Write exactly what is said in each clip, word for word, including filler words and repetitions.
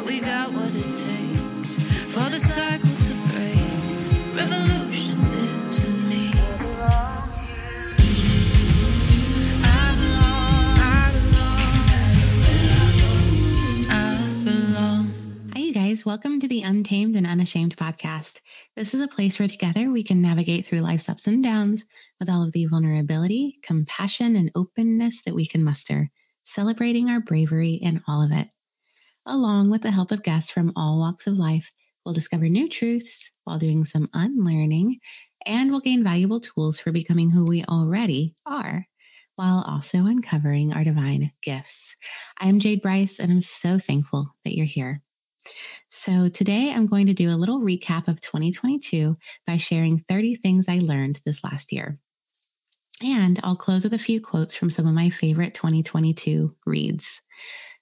that we got what it takes for the cycle to break. Revolution lives in me. Welcome to the Untamed and Unashamed podcast. This is a place where together we can navigate through life's ups and downs with all of the vulnerability, compassion, and openness that we can muster, celebrating our bravery in all of it. Along with the help of guests from all walks of life, we'll discover new truths while doing some unlearning, and we'll gain valuable tools for becoming who we already are, while also uncovering our divine gifts. I'm Jade Bryce, and I'm so thankful that you're here. So today I'm going to do a little recap of twenty twenty-two by sharing thirty things I learned this last year. And I'll close with a few quotes from some of my favorite twenty twenty-two reads.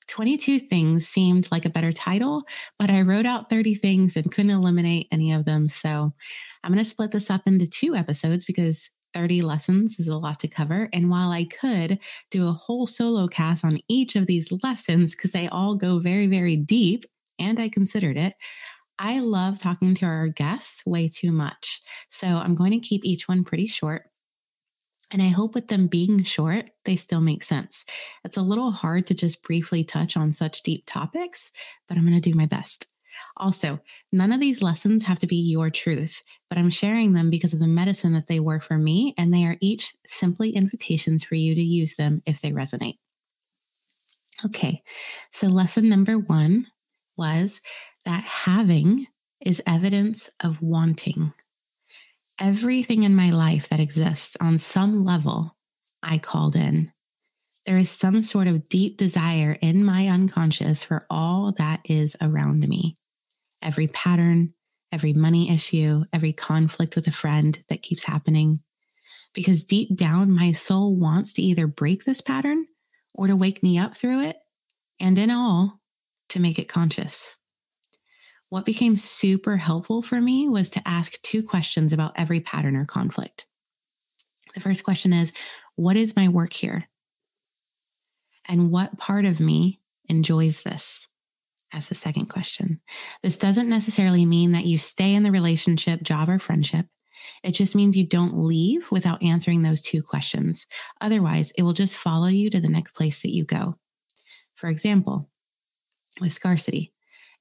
twenty-two things seemed like a better title, but I wrote out thirty things and couldn't eliminate any of them. So I'm going to split this up into two episodes because thirty lessons is a lot to cover. And while I could do a whole solo cast on each of these lessons because they all go very, very deep, and I considered it, I love talking to our guests way too much. So I'm going to keep each one pretty short. And I hope with them being short, they still make sense. It's a little hard to just briefly touch on such deep topics, but I'm going to do my best. Also, none of these lessons have to be your truth, but I'm sharing them because of the medicine that they were for me, and they are each simply invitations for you to use them if they resonate. Okay, so lesson number one was that having is evidence of wanting. Everything in my life that exists on some level, I called in. There is some sort of deep desire in my unconscious for all that is around me. Every pattern, every money issue, every conflict with a friend that keeps happening. Because deep down, my soul wants to either break this pattern or to wake me up through it. And in all, to make it conscious. What became super helpful for me was to ask two questions about every pattern or conflict. The first question is, what is my work here? And what part of me enjoys this? That's the second question. This doesn't necessarily mean that you stay in the relationship, job, or friendship. It just means you don't leave without answering those two questions. Otherwise, it will just follow you to the next place that you go. For example, with scarcity.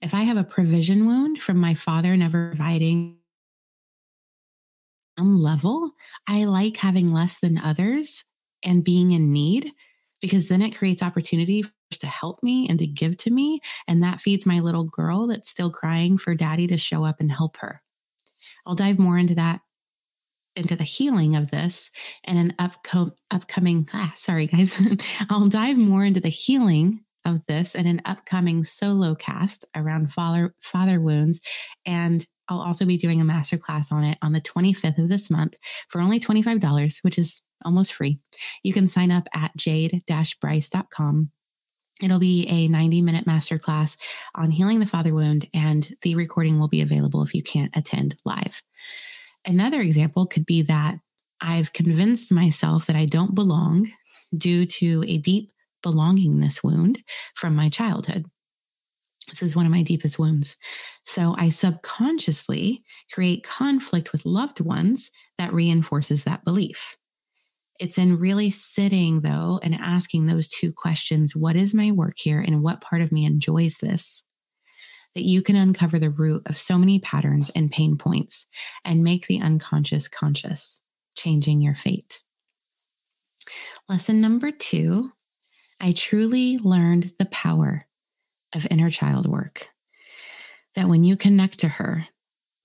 If I have a provision wound from my father never providing some level, I like having less than others and being in need, because then it creates opportunity to help me and to give to me. And that feeds my little girl that's still crying for daddy to show up and help her. I'll dive more into that, into the healing of this in an upco- upcoming, ah, sorry guys, I'll dive more into the healing of this in an upcoming solo cast around father, father wounds. And I'll also be doing a masterclass on it on the twenty-fifth of this month for only twenty-five dollars, which is almost free. You can sign up at jade dash bryce dot com. It'll be a ninety minute masterclass on healing the father wound, and the recording will be available if you can't attend live. Another example could be that I've convinced myself that I don't belong due to a deep belongingness wound from my childhood. This is one of my deepest wounds. So I subconsciously create conflict with loved ones that reinforces that belief. It's in really sitting though and asking those two questions, what is my work here and what part of me enjoys this, that you can uncover the root of so many patterns and pain points and make the unconscious conscious, changing your fate. Lesson number two, I truly learned the power of inner child work, that when you connect to her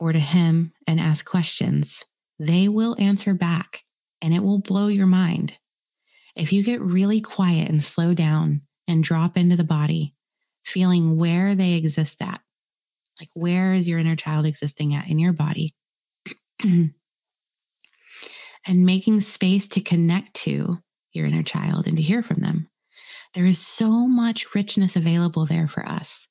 or to him and ask questions, they will answer back and it will blow your mind. If you get really quiet and slow down and drop into the body, feeling where they exist at, like where is your inner child existing at in your body, and making space to connect to your inner child and to hear from them. There is so much richness available there for us.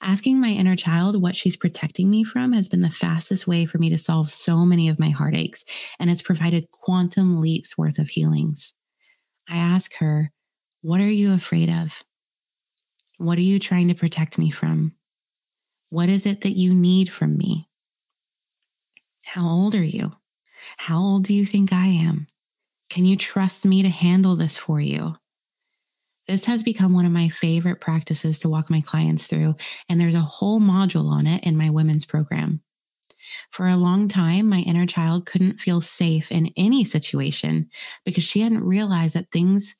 Asking my inner child what she's protecting me from has been the fastest way for me to solve so many of my heartaches, and it's provided quantum leaps worth of healings. I ask her, what are you afraid of? What are you trying to protect me from? What is it that you need from me? How old are you? How old do you think I am? Can you trust me to handle this for you? This has become one of my favorite practices to walk my clients through, and there's a whole module on it in my women's program. For a long time, my inner child couldn't feel safe in any situation because she hadn't realized that things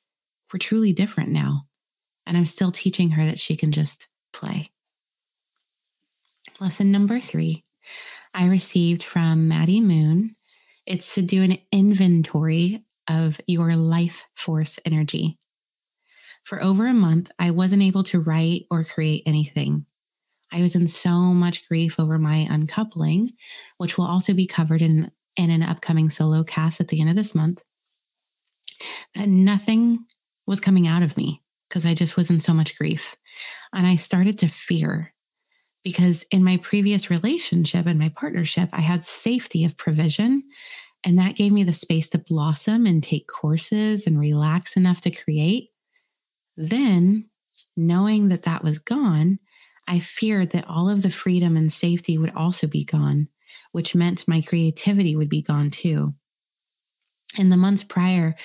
were truly different now. And I'm still teaching her that she can just play. Lesson number three, I received from Maddie Moon. It's to do an inventory of your life force energy. For over a month, I wasn't able to write or create anything. I was in so much grief over my uncoupling, which will also be covered in, in an upcoming solo cast at the end of this month, that nothing was coming out of me because I just was in so much grief. And I started to fear because in my previous relationship and my partnership, I had safety of provision, and that gave me the space to blossom and take courses and relax enough to create. Then, knowing that that was gone, I feared that all of the freedom and safety would also be gone, which meant my creativity would be gone too. In the months prior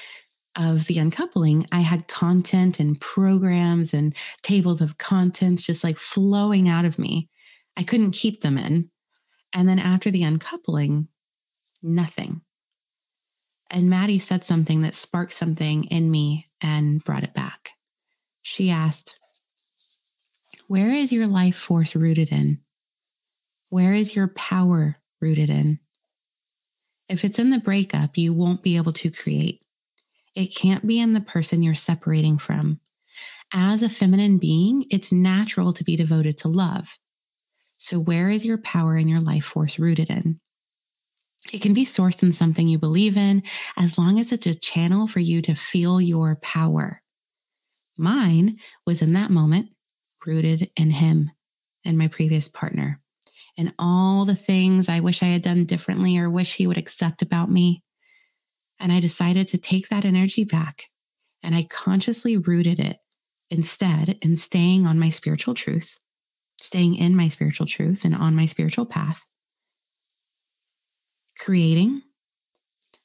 of the uncoupling, I had content and programs and tables of contents just like flowing out of me. I couldn't keep them in. And then after the uncoupling, nothing. And Maddie said something that sparked something in me and brought it back. She asked, where is your life force rooted in? Where is your power rooted in? If it's in the breakup, you won't be able to create. It can't be in the person you're separating from. As a feminine being, it's natural to be devoted to love. So where is your power and your life force rooted in? It can be sourced in something you believe in, as long as it's a channel for you to feel your power. Mine was in that moment rooted in him and my previous partner and all the things I wish I had done differently or wish he would accept about me. And I decided to take that energy back, and I consciously rooted it instead in staying on my spiritual truth, staying in my spiritual truth and on my spiritual path, creating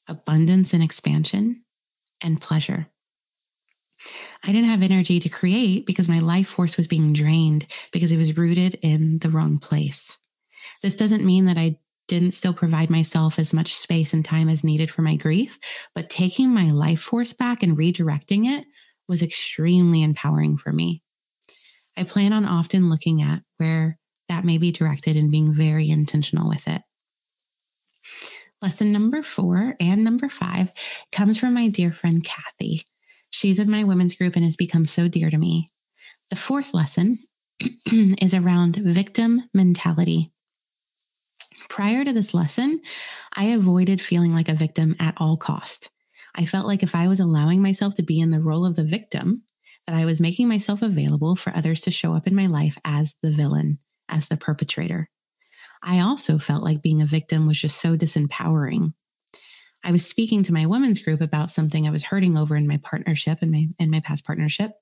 abundance and expansion and pleasure. I didn't have energy to create because my life force was being drained because it was rooted in the wrong place. This doesn't mean that I didn't still provide myself as much space and time as needed for my grief, but taking my life force back and redirecting it was extremely empowering for me. I plan on often looking at where that may be directed and being very intentional with it. Lesson number four and number five comes from my dear friend, Kathy. She's in my women's group and has become so dear to me. The fourth lesson is around victim mentality. Prior to this lesson, I avoided feeling like a victim at all cost. I felt like if I was allowing myself to be in the role of the victim, that I was making myself available for others to show up in my life as the villain, as the perpetrator. I also felt like being a victim was just so disempowering. I was speaking to my women's group about something I was hurting over in my partnership and my, in my past partnership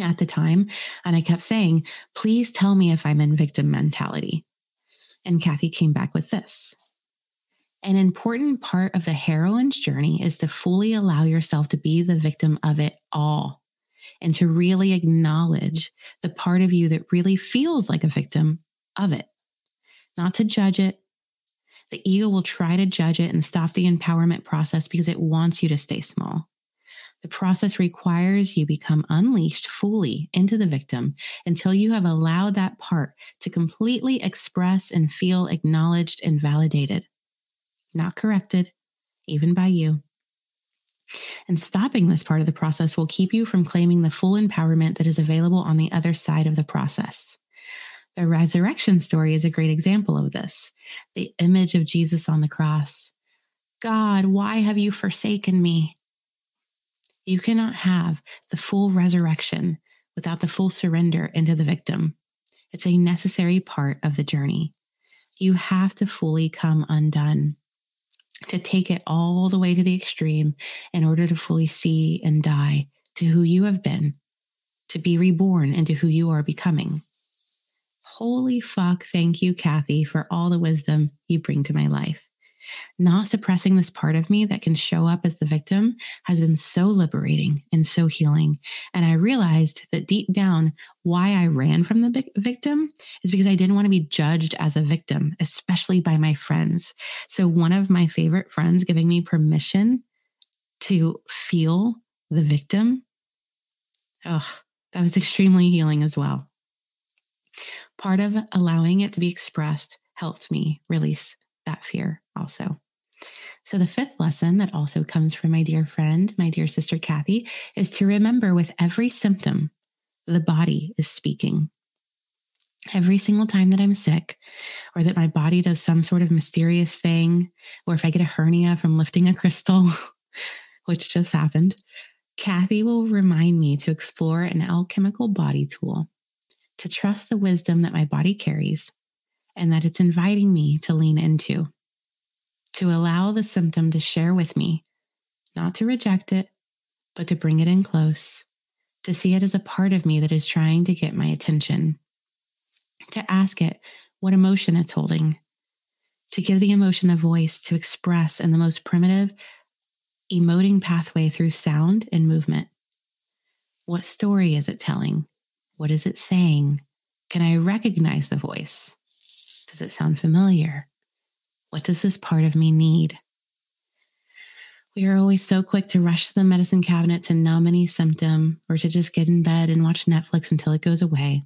at the time. And I kept saying, please tell me if I'm in victim mentality. And Kathy came back with this. An important part of the heroine's journey is to fully allow yourself to be the victim of it all and to really acknowledge the part of you that really feels like a victim of it, not to judge it. The ego will try to judge it and stop the empowerment process because it wants you to stay small. The process requires you become unleashed fully into the victim until you have allowed that part to completely express and feel acknowledged and validated, not corrected, even by you. And stopping this part of the process will keep you from claiming the full empowerment that is available on the other side of the process. The resurrection story is a great example of this. The image of Jesus on the cross. God, why have you forsaken me? You cannot have the full resurrection without the full surrender into the victim. It's a necessary part of the journey. You have to fully come undone, to take it all the way to the extreme in order to fully see and die to who you have been, to be reborn into who you are becoming. holy fuck, thank you, Kathy, for all the wisdom you bring to my life. Not suppressing this part of me that can show up as the victim has been so liberating and so healing. And I realized that deep down, why I ran from the victim is because I didn't want to be judged as a victim, especially by my friends. So one of my favorite friends giving me permission to feel the victim, oh, that was extremely healing as well. Part of allowing it to be expressed helped me release that fear also. So the fifth lesson that also comes from my dear friend, my dear sister, Kathy, is to remember with every symptom, the body is speaking. Every single time that I'm sick or that my body does some sort of mysterious thing, or if I get a hernia from lifting a crystal, which just happened, Kathy will remind me to explore an alchemical body tool, to trust the wisdom that my body carries, and that it's inviting me to lean into, to allow the symptom to share with me, not to reject it, but to bring it in close, to see it as a part of me that is trying to get my attention, to ask it what emotion it's holding, to give the emotion a voice to express in the most primitive, emoting pathway through sound and movement. What story is it telling? What is it saying? Can I recognize the voice? Does it sound familiar? What does this part of me need? We are always so quick to rush to the medicine cabinet to numb any symptom or to just get in bed and watch Netflix until it goes away.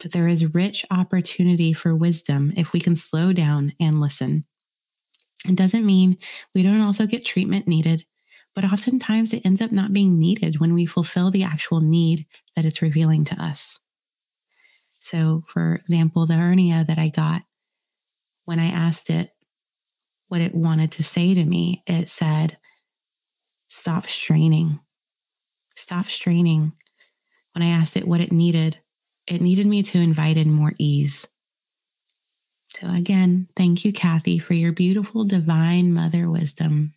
But there is rich opportunity for wisdom if we can slow down and listen. It doesn't mean we don't also get treatment needed, but oftentimes it ends up not being needed when we fulfill the actual need that it's revealing to us. So, for example, the hernia that I got, when I asked it what it wanted to say to me, it said, stop straining, stop straining. When I asked it what it needed, it needed me to invite in more ease. So again, thank you, Kathy, for your beautiful divine mother wisdom.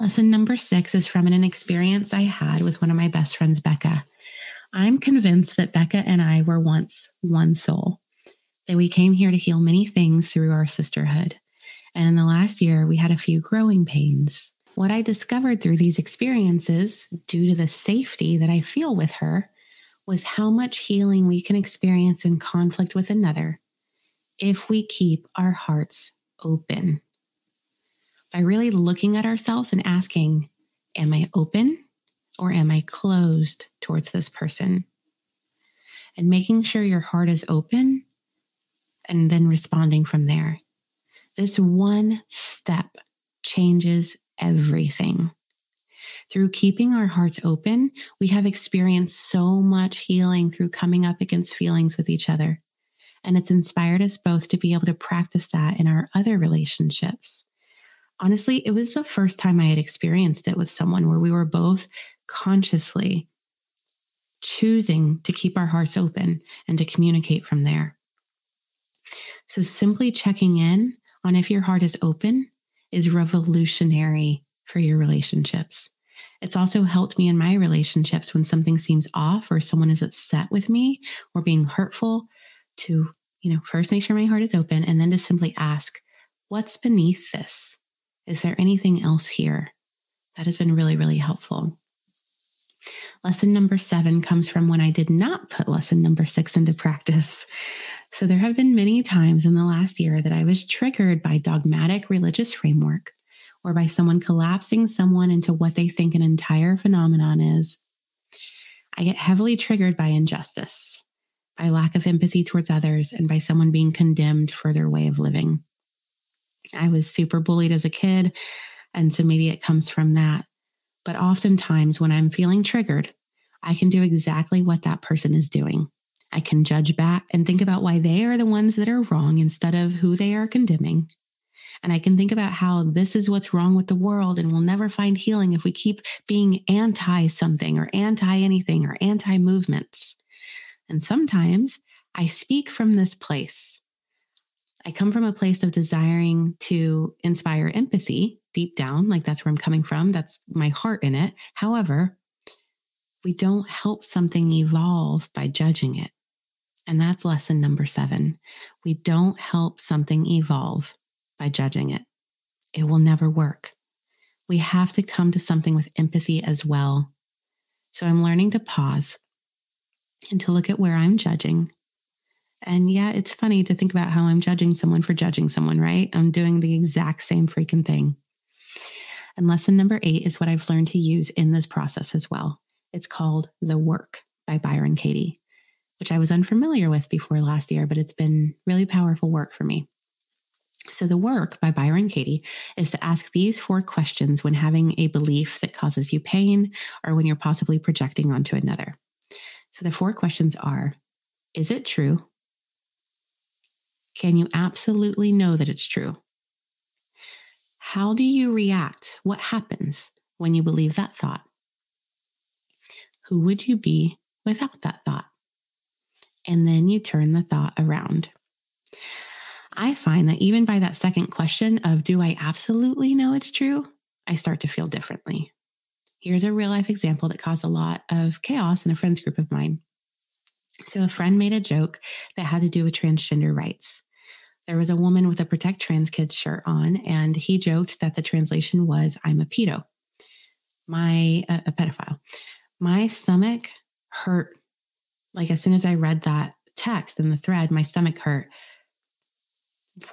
Lesson number six is from an experience I had with one of my best friends, Becca. I'm convinced that Becca and I were once one soul, that we came here to heal many things through our sisterhood. And in the last year, we had a few growing pains. What I discovered through these experiences, due to the safety that I feel with her, was how much healing we can experience in conflict with another if we keep our hearts open. By really looking at ourselves and asking, am I open? Or am I closed towards this person? And making sure your heart is open and then responding from there. This one step changes everything. Through keeping our hearts open, we have experienced so much healing through coming up against feelings with each other. And it's inspired us both to be able to practice that in our other relationships. Honestly, it was the first time I had experienced it with someone where we were both consciously choosing to keep our hearts open and to communicate from there. So simply checking in on if your heart is open is revolutionary for your relationships. It's also helped me in my relationships when something seems off or someone is upset with me or being hurtful to, you know, first make sure my heart is open and then to simply ask, what's beneath this? Is there anything else here? That has been really, really helpful. Lesson number seven comes from when I did not put lesson number six into practice. So there have been many times in the last year that I was triggered by dogmatic religious framework or by someone collapsing someone into what they think an entire phenomenon is. I get heavily triggered by injustice, by lack of empathy towards others, and by someone being condemned for their way of living. I was super bullied as a kid, and so maybe it comes from that. But oftentimes when I'm feeling triggered, I can do exactly what that person is doing. I can judge back and think about why they are the ones that are wrong instead of who they are condemning. And I can think about how this is what's wrong with the world and we'll never find healing if we keep being anti something or anti anything or anti movements. And sometimes I speak from this place. I come from a place of desiring to inspire empathy deep down, like that's where I'm coming from. That's my heart in it. However, we don't help something evolve by judging it. And that's lesson number seven. We don't help something evolve by judging it. It will never work. We have to come to something with empathy as well. So I'm learning to pause and to look at where I'm judging. And yeah, it's funny to think about how I'm judging someone for judging someone, right? I'm doing the exact same freaking thing. And lesson number eight is what I've learned to use in this process as well. It's called The Work by Byron Katie, which I was unfamiliar with before last year, but it's been really powerful work for me. So The Work by Byron Katie is to ask these four questions when having a belief that causes you pain or when you're possibly projecting onto another. So the four questions are, is it true? Can you absolutely know that it's true? How do you react? What happens when you believe that thought? Who would you be without that thought? And then you turn the thought around. I find that even by that second question of, do I absolutely know it's true? I start to feel differently. Here's a real life example that caused a lot of chaos in a friend's group of mine. So a friend made a joke that had to do with transgender rights. There was a woman with a Protect Trans Kids shirt on, and he joked that the translation was, I'm a pedo, my, a, a pedophile. My stomach hurt. Like as soon as I read that text in the thread, my stomach hurt.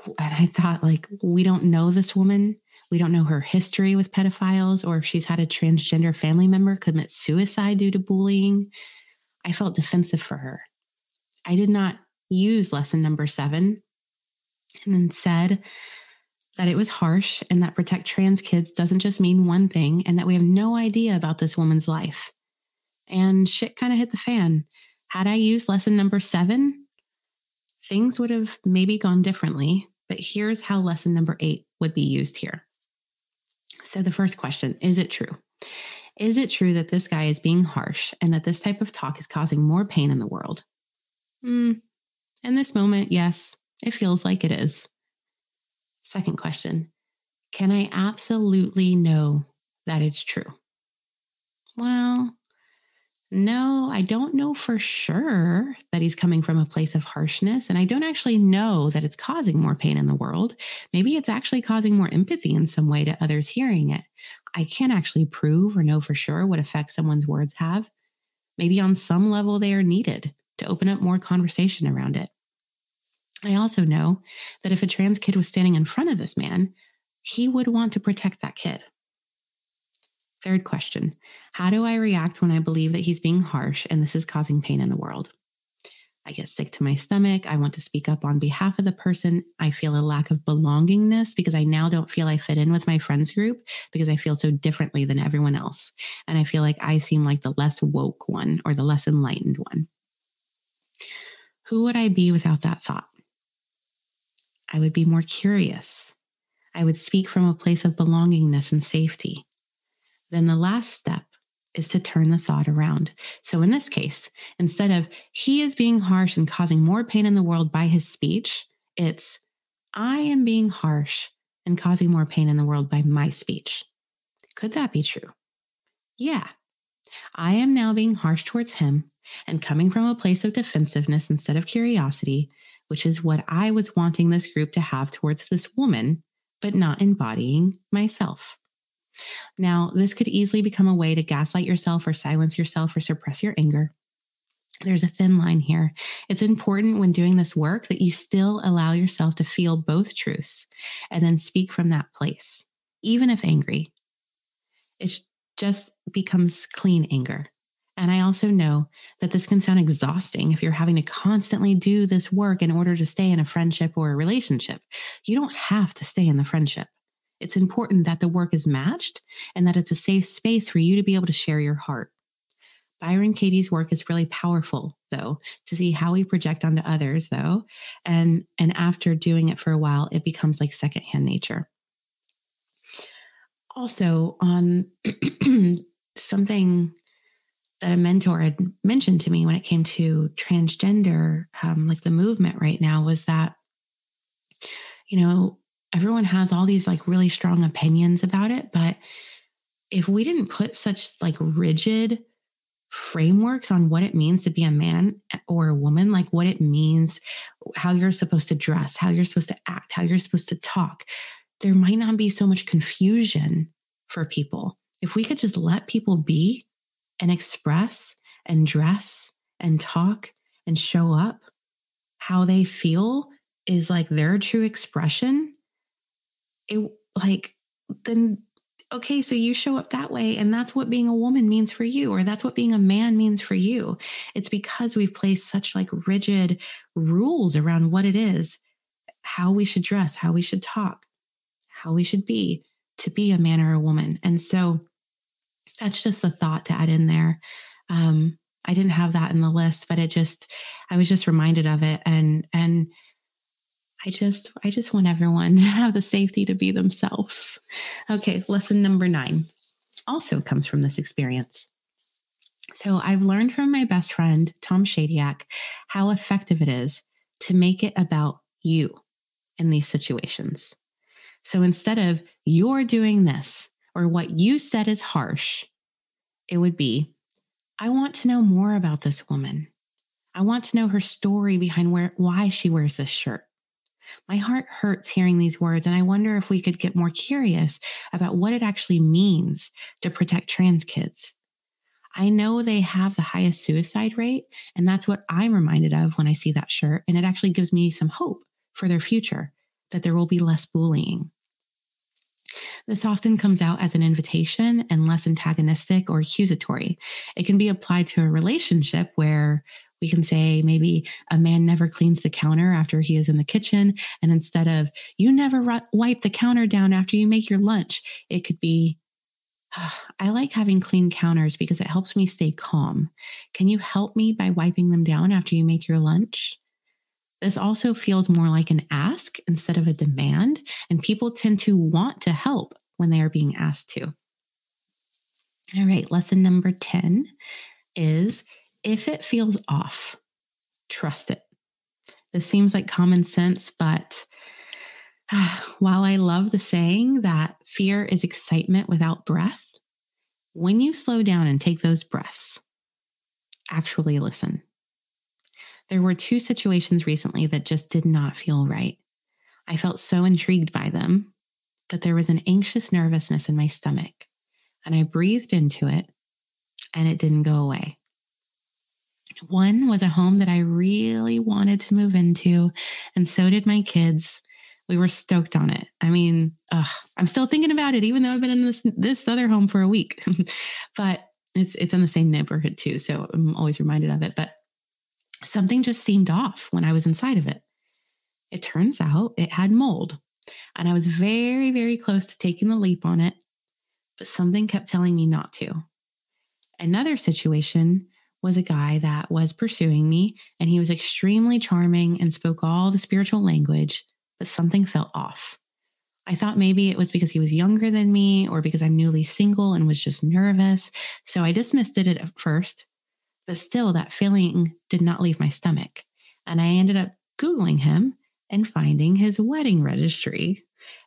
And I thought, like, we don't know this woman. We don't know her history with pedophiles or if she's had a transgender family member commit suicide due to bullying. I felt defensive for her. I did not use lesson number seven and then said that it was harsh and that Protect Trans Kids doesn't just mean one thing and that we have no idea about this woman's life. And shit kind of hit the fan. Had I used lesson number seven, things would have maybe gone differently, but here's how lesson number eight would be used here. So the first question, is it true? Is it true that this guy is being harsh and that this type of talk is causing more pain in the world? Mm, in this moment, yes, it feels like it is. Second question, can I absolutely know that it's true? Well, no, I don't know for sure that he's coming from a place of harshness. And I don't actually know that it's causing more pain in the world. Maybe it's actually causing more empathy in some way to others hearing it. I can't actually prove or know for sure what effect someone's words have. Maybe on some level they are needed to open up more conversation around it. I also know that if a trans kid was standing in front of this man, he would want to protect that kid. Third question, how do I react when I believe that he's being harsh and this is causing pain in the world? I get sick to my stomach. I want to speak up on behalf of the person. I feel a lack of belongingness because I now don't feel I fit in with my friends group because I feel so differently than everyone else. And I feel like I seem like the less woke one or the less enlightened one. Who would I be without that thought? I would be more curious. I would speak from a place of belongingness and safety. Then the last step is to turn the thought around. So in this case, instead of he is being harsh and causing more pain in the world by his speech, it's I am being harsh and causing more pain in the world by my speech. Could that be true? Yeah. I am now being harsh towards him and coming from a place of defensiveness instead of curiosity, which is what I was wanting this group to have towards this woman, but not embodying myself. Now, this could easily become a way to gaslight yourself or silence yourself or suppress your anger. There's a thin line here. It's important when doing this work that you still allow yourself to feel both truths and then speak from that place, even if angry. It just becomes clean anger. And I also know that this can sound exhausting if you're having to constantly do this work in order to stay in a friendship or a relationship. You don't have to stay in the friendship. It's important that the work is matched and that it's a safe space for you to be able to share your heart. Byron Katie's work is really powerful, though, to see how we project onto others, though. And, and after doing it for a while, it becomes like secondhand nature. Also, on something that a mentor had mentioned to me when it came to transgender, um, like the movement right now, was that, you know, everyone has all these like really strong opinions about it. But if we didn't put such like rigid frameworks on what it means to be a man or a woman, like what it means, how you're supposed to dress, how you're supposed to act, how you're supposed to talk, there might not be so much confusion for people. If we could just let people be and express and dress and talk and show up, how they feel is like their true expression. It like, then, okay, so you show up that way and that's what being a woman means for you, or that's what being a man means for you. It's because we've placed such like rigid rules around what it is, how we should dress, how we should talk, how we should be to be a man or a woman. And so that's just a thought to add in there. Um, I didn't have that in the list, but it just, I was just reminded of it. And, and I just, I just want everyone to have the safety to be themselves. Okay. Lesson number nine also comes from this experience. So I've learned from my best friend, Tom Shadyac, how effective it is to make it about you in these situations. So instead of you're doing this or what you said is harsh, it would be, I want to know more about this woman. I want to know her story behind where, why she wears this shirt. My heart hurts hearing these words, and I wonder if we could get more curious about what it actually means to protect trans kids. I know they have the highest suicide rate, and that's what I'm reminded of when I see that shirt, and it actually gives me some hope for their future, that there will be less bullying. This often comes out as an invitation and less antagonistic or accusatory. It can be applied to a relationship where we can say maybe a man never cleans the counter after he is in the kitchen. And instead of you never ru- wipe the counter down after you make your lunch, it could be, oh, I like having clean counters because it helps me stay calm. Can you help me by wiping them down after you make your lunch? This also feels more like an ask instead of a demand, and people tend to want to help when they are being asked to. All right, lesson number ten is if it feels off, trust it. This seems like common sense, but uh, while I love the saying that fear is excitement without breath, when you slow down and take those breaths, actually listen. There were two situations recently that just did not feel right. I felt so intrigued by them, but there was an anxious nervousness in my stomach, and I breathed into it and it didn't go away. One was a home that I really wanted to move into, and so did my kids. We were stoked on it. I mean, ugh, I'm still thinking about it, even though I've been in this, this other home for a week, but it's, it's in the same neighborhood too. So I'm always reminded of it, but something just seemed off when I was inside of it. It turns out it had mold, and I was very, very close to taking the leap on it, but something kept telling me not to. Another situation was a guy that was pursuing me, and he was extremely charming and spoke all the spiritual language, but something felt off. I thought maybe it was because he was younger than me or because I'm newly single and was just nervous. So I dismissed it at first. But still, that feeling did not leave my stomach. And I ended up Googling him and finding his wedding registry.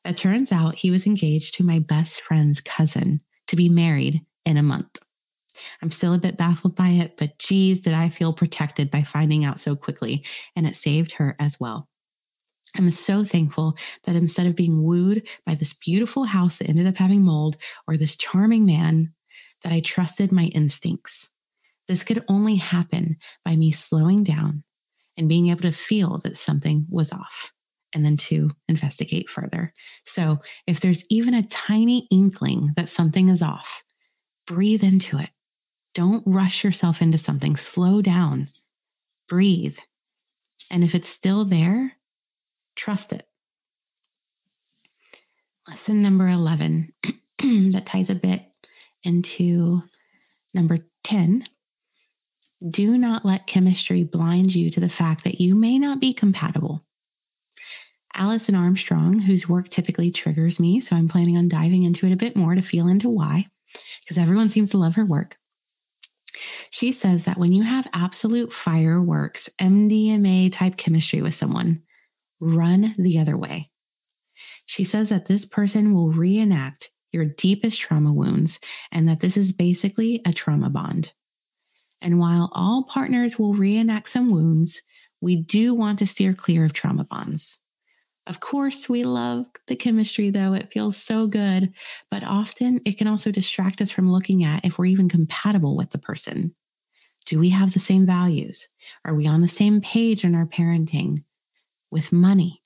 It turns out he was engaged to my best friend's cousin to be married in a month. I'm still a bit baffled by it, but geez, did I feel protected by finding out so quickly. And it saved her as well. I'm so thankful that instead of being wooed by this beautiful house that ended up having mold or this charming man, that I trusted my instincts. This could only happen by me slowing down and being able to feel that something was off and then to investigate further. So if there's even a tiny inkling that something is off, breathe into it. Don't rush yourself into something. Slow down, breathe. And if it's still there, trust it. Lesson number eleven, that ties a bit into number ten. Do not let chemistry blind you to the fact that you may not be compatible. Alison Armstrong, whose work typically triggers me, so I'm planning on diving into it a bit more to feel into why, because everyone seems to love her work. She says that when you have absolute fireworks, M D M A type chemistry with someone, run the other way. She says that this person will reenact your deepest trauma wounds and that this is basically a trauma bond. And while all partners will reenact some wounds, we do want to steer clear of trauma bonds. Of course, we love the chemistry, though. It feels so good, but often it can also distract us from looking at if we're even compatible with the person. Do we have the same values? Are we on the same page in our parenting? With money,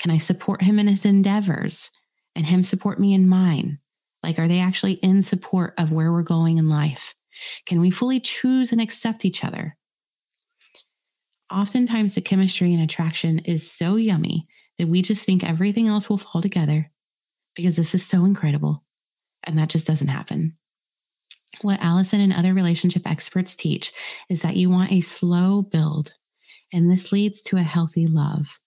can I support him in his endeavors and him support me in mine? Like, are they actually in support of where we're going in life? Can we fully choose and accept each other? Oftentimes the chemistry and attraction is so yummy that we just think everything else will fall together because this is so incredible. And that just doesn't happen. What Alison and other relationship experts teach is that you want a slow build, and this leads to a healthy love.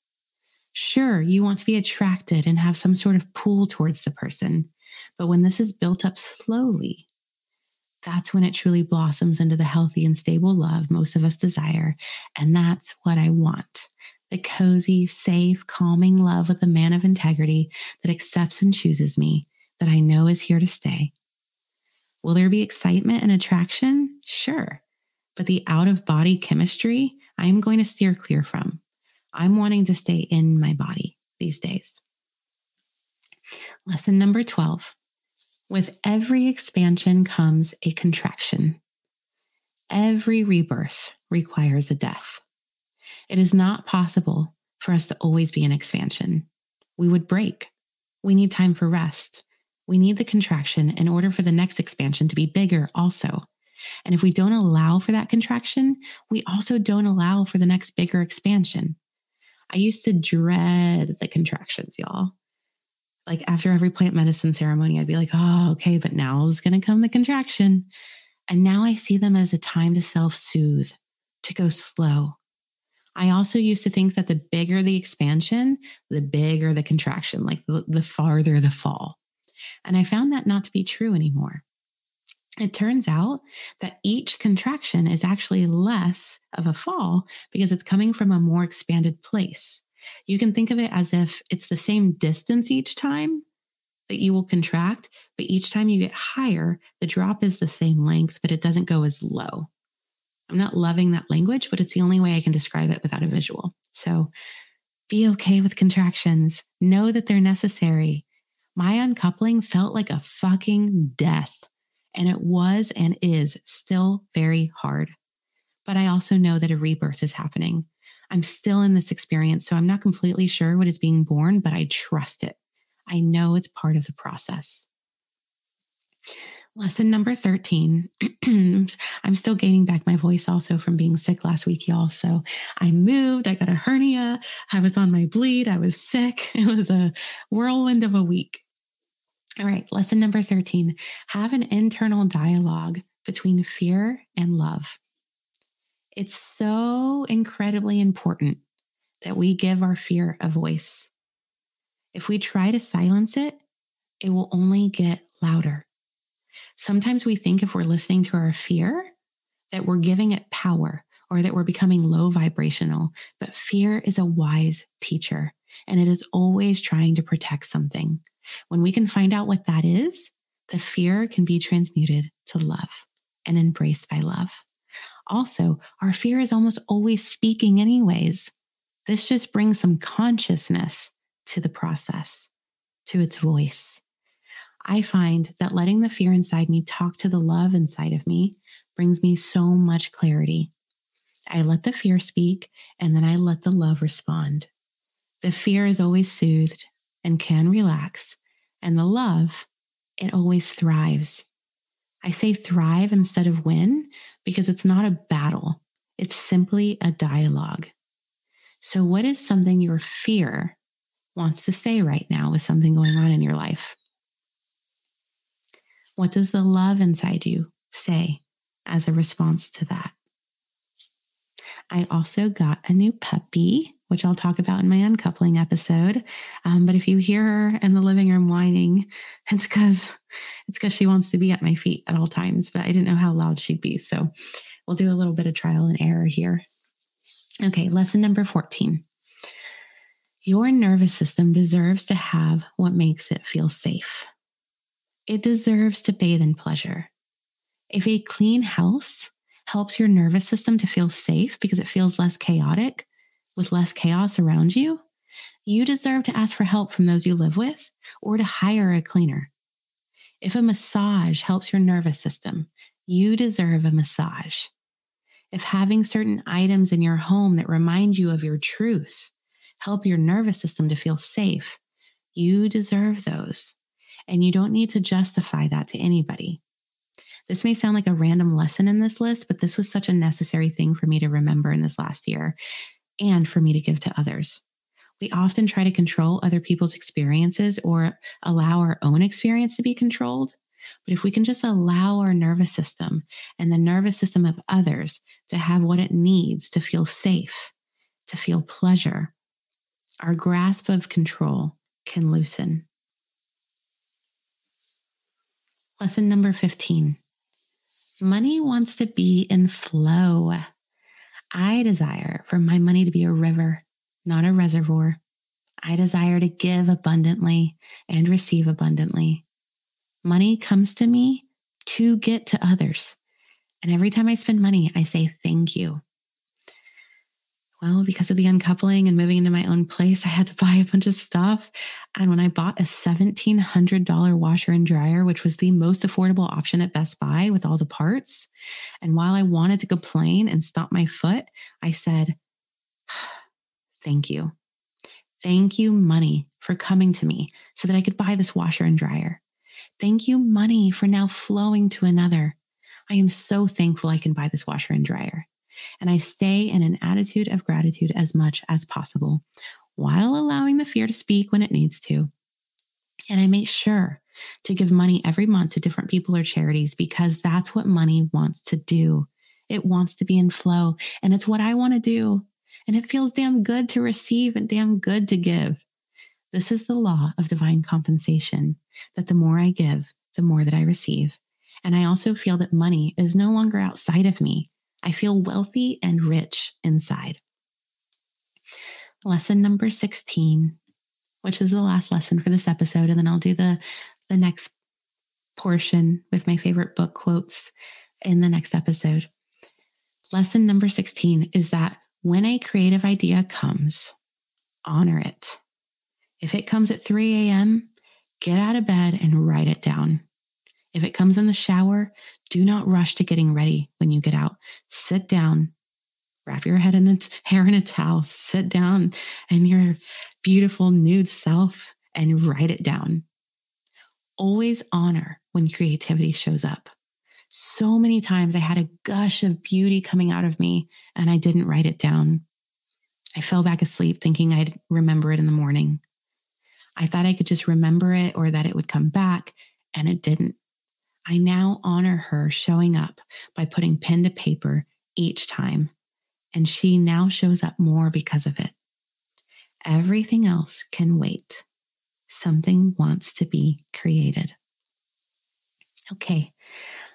Sure, you want to be attracted and have some sort of pull towards the person, but when this is built up slowly, that's when it truly blossoms into the healthy and stable love most of us desire. And that's what I want. The cozy, safe, calming love with a man of integrity that accepts and chooses me, that I know is here to stay. Will there be excitement and attraction? Sure. But the out-of-body chemistry, I'm going to steer clear from. I'm wanting to stay in my body these days. Lesson number twelve. With every expansion comes a contraction. Every rebirth requires a death. It is not possible for us to always be in expansion. We would break. We need time for rest. We need the contraction in order for the next expansion to be bigger also. And if we don't allow for that contraction, we also don't allow for the next bigger expansion. I used to dread the contractions, y'all. Like after every plant medicine ceremony, I'd be like, oh, okay, but now's going to come the contraction. And now I see them as a time to self-soothe, to go slow. I also used to think that the bigger the expansion, the bigger the contraction, like the, the farther the fall. And I found that not to be true anymore. It turns out that each contraction is actually less of a fall because it's coming from a more expanded place. You can think of it as if it's the same distance each time that you will contract, but each time you get higher, the drop is the same length, but it doesn't go as low. I'm not loving that language, but it's the only way I can describe it without a visual. So be okay with contractions. Know that they're necessary. My uncoupling felt like a fucking death. And it was and is still very hard. But I also know that a rebirth is happening. I'm still in this experience, so I'm not completely sure what is being born, but I trust it. I know it's part of the process. Lesson number thirteen. I'm still gaining back my voice also from being sick last week, y'all. So I moved, I got a hernia, I was on my bleed, I was sick. It was a whirlwind of a week. All right, lesson number thirteen, have an internal dialogue between fear and love. It's so incredibly important that we give our fear a voice. If we try to silence it, it will only get louder. Sometimes we think if we're listening to our fear, that we're giving it power or that we're becoming low vibrational, but fear is a wise teacher and it is always trying to protect something. When we can find out what that is, the fear can be transmuted to love and embraced by love. Also, our fear is almost always speaking anyways. This just brings some consciousness to the process, to its voice. I find that letting the fear inside me talk to the love inside of me brings me so much clarity. I let the fear speak, and then I let the love respond. The fear is always soothed and can relax. And the love, it always thrives. I say thrive instead of win because it's not a battle. It's simply a dialogue. So what is something your fear wants to say right now with something going on in your life? What does the love inside you say as a response to that? I also got a new puppy, which I'll talk about in my uncoupling episode. Um, but if you hear her in the living room whining, it's because it's because she wants to be at my feet at all times, but I didn't know how loud she'd be. So we'll do a little bit of trial and error here. Okay, lesson number fourteen. Your nervous system deserves to have what makes it feel safe. It deserves to bathe in pleasure. If a clean house helps your nervous system to feel safe because it feels less chaotic with less chaos around you, you deserve to ask for help from those you live with or to hire a cleaner. If a massage helps your nervous system, you deserve a massage. If having certain items in your home that remind you of your truth help your nervous system to feel safe, you deserve those. And you don't need to justify that to anybody. This may sound like a random lesson in this list, but this was such a necessary thing for me to remember in this last year and for me to give to others. We often try to control other people's experiences or allow our own experience to be controlled. But if we can just allow our nervous system and the nervous system of others to have what it needs to feel safe, to feel pleasure, our grasp of control can loosen. Lesson number fifteen. Money wants to be in flow. I desire for my money to be a river, not a reservoir. I desire to give abundantly and receive abundantly. Money comes to me to get to others. And every time I spend money, I say, thank you. Well, because of the uncoupling and moving into my own place, I had to buy a bunch of stuff. And when I bought a seventeen hundred dollars washer and dryer, which was the most affordable option at Best Buy with all the parts. And while I wanted to complain and stomp my foot, I said, thank you. Thank you, money, for coming to me so that I could buy this washer and dryer. Thank you, money, for now flowing to another. I am so thankful I can buy this washer and dryer. And I stay in an attitude of gratitude as much as possible while allowing the fear to speak when it needs to. And I make sure to give money every month to different people or charities because that's what money wants to do. It wants to be in flow and it's what I want to do. And it feels damn good to receive and damn good to give. This is the law of divine compensation, that the more I give, the more that I receive. And I also feel that money is no longer outside of me. I feel wealthy and rich inside. Lesson number sixteen, which is the last lesson for this episode. And then I'll do the, the next portion with my favorite book quotes in the next episode. Lesson number sixteen is that when a creative idea comes, honor it. If it comes at three a.m., get out of bed and write it down. If it comes in the shower, do not rush to getting ready when you get out. Sit down, wrap your head in a, hair in a towel, sit down in your beautiful nude self and write it down. Always honor when creativity shows up. So many times I had a gush of beauty coming out of me and I didn't write it down. I fell back asleep thinking I'd remember it in the morning. I thought I could just remember it or that it would come back, and it didn't. I now honor her showing up by putting pen to paper each time, and she now shows up more because of it. Everything else can wait. Something wants to be created. Okay,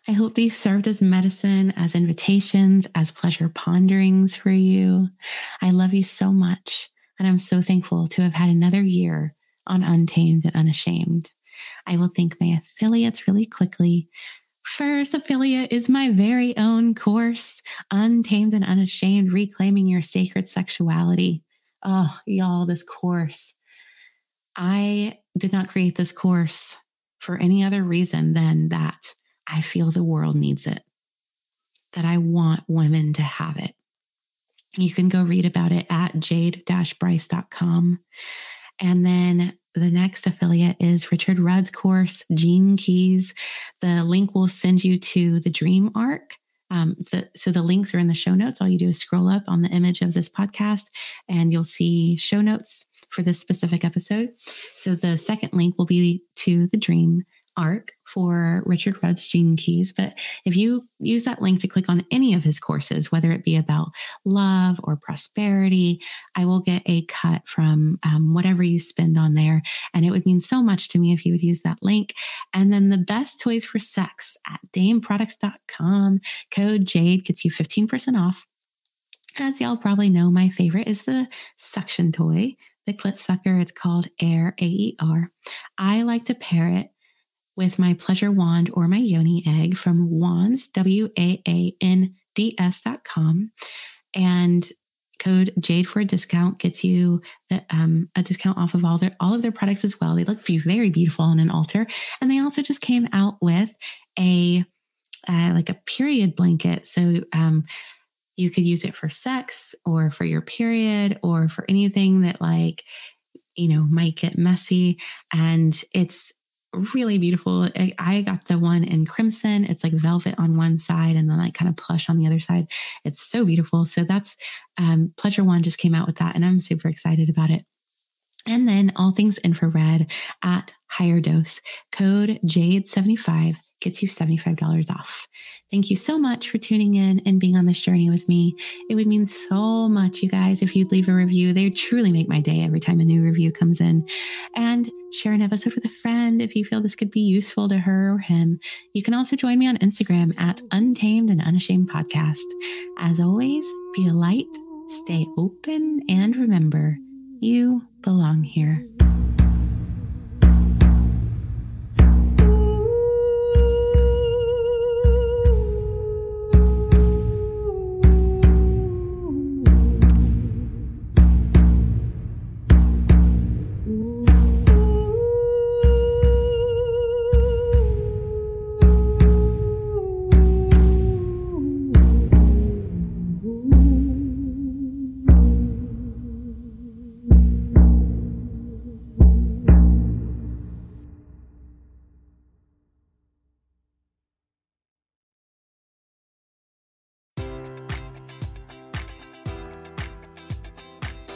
I hope these served as medicine, as invitations, as pleasure ponderings for you. I love you so much, and I'm so thankful to have had another year on Untamed and Unashamed. I will thank my affiliates really quickly. First affiliate is my very own course, Untamed and Unashamed, Reclaiming Your Sacred Sexuality. Oh, y'all, this course. I did not create this course for any other reason than that I feel the world needs it, that I want women to have it. You can go read about it at jade dash bryce dot com. And then the next affiliate is Richard Rudd's course, Gene Keys. The link will send you to the Dream Arc. Um, the, so the links are in the show notes. All you do is scroll up on the image of this podcast and you'll see show notes for this specific episode. So the second link will be to the Dream Arc for Richard Rudd's Gene Keys. But if you use that link to click on any of his courses, whether it be about love or prosperity, I will get a cut from um, whatever you spend on there. And it would mean so much to me if you would use that link. And then the best toys for sex at dame products dot com. Code Jade gets you fifteen percent off. As y'all probably know, my favorite is the suction toy, the clit sucker. It's called Air, A E R. I like to pair it with my pleasure wand or my yoni egg from Wands, W A A N D S dot com, and code Jade for a discount gets you the, um, a discount off of all their, all of their products as well. They look very beautiful on an altar. And they also just came out with a, uh, like a period blanket. So, um, you could use it for sex or for your period or for anything that, like, you know, might get messy. And it's really beautiful. I, I got the one in crimson. It's like velvet on one side and then like kind of plush on the other side. It's so beautiful. So that's, um, Pleasure One just came out with that, and I'm super excited about it. And then all things infrared at Higher Dose, code Jade seventy-five gets you seventy-five dollars off. Thank you so much for tuning in and being on this journey with me. It would mean so much, you guys, if you'd leave a review. They truly make my day every time a new review comes in. And share an episode with a friend if you feel this could be useful to her or him. You can also join me on Instagram at Untamed and Unashamed Podcast. As always, be a light, stay open, and remember, you belong here.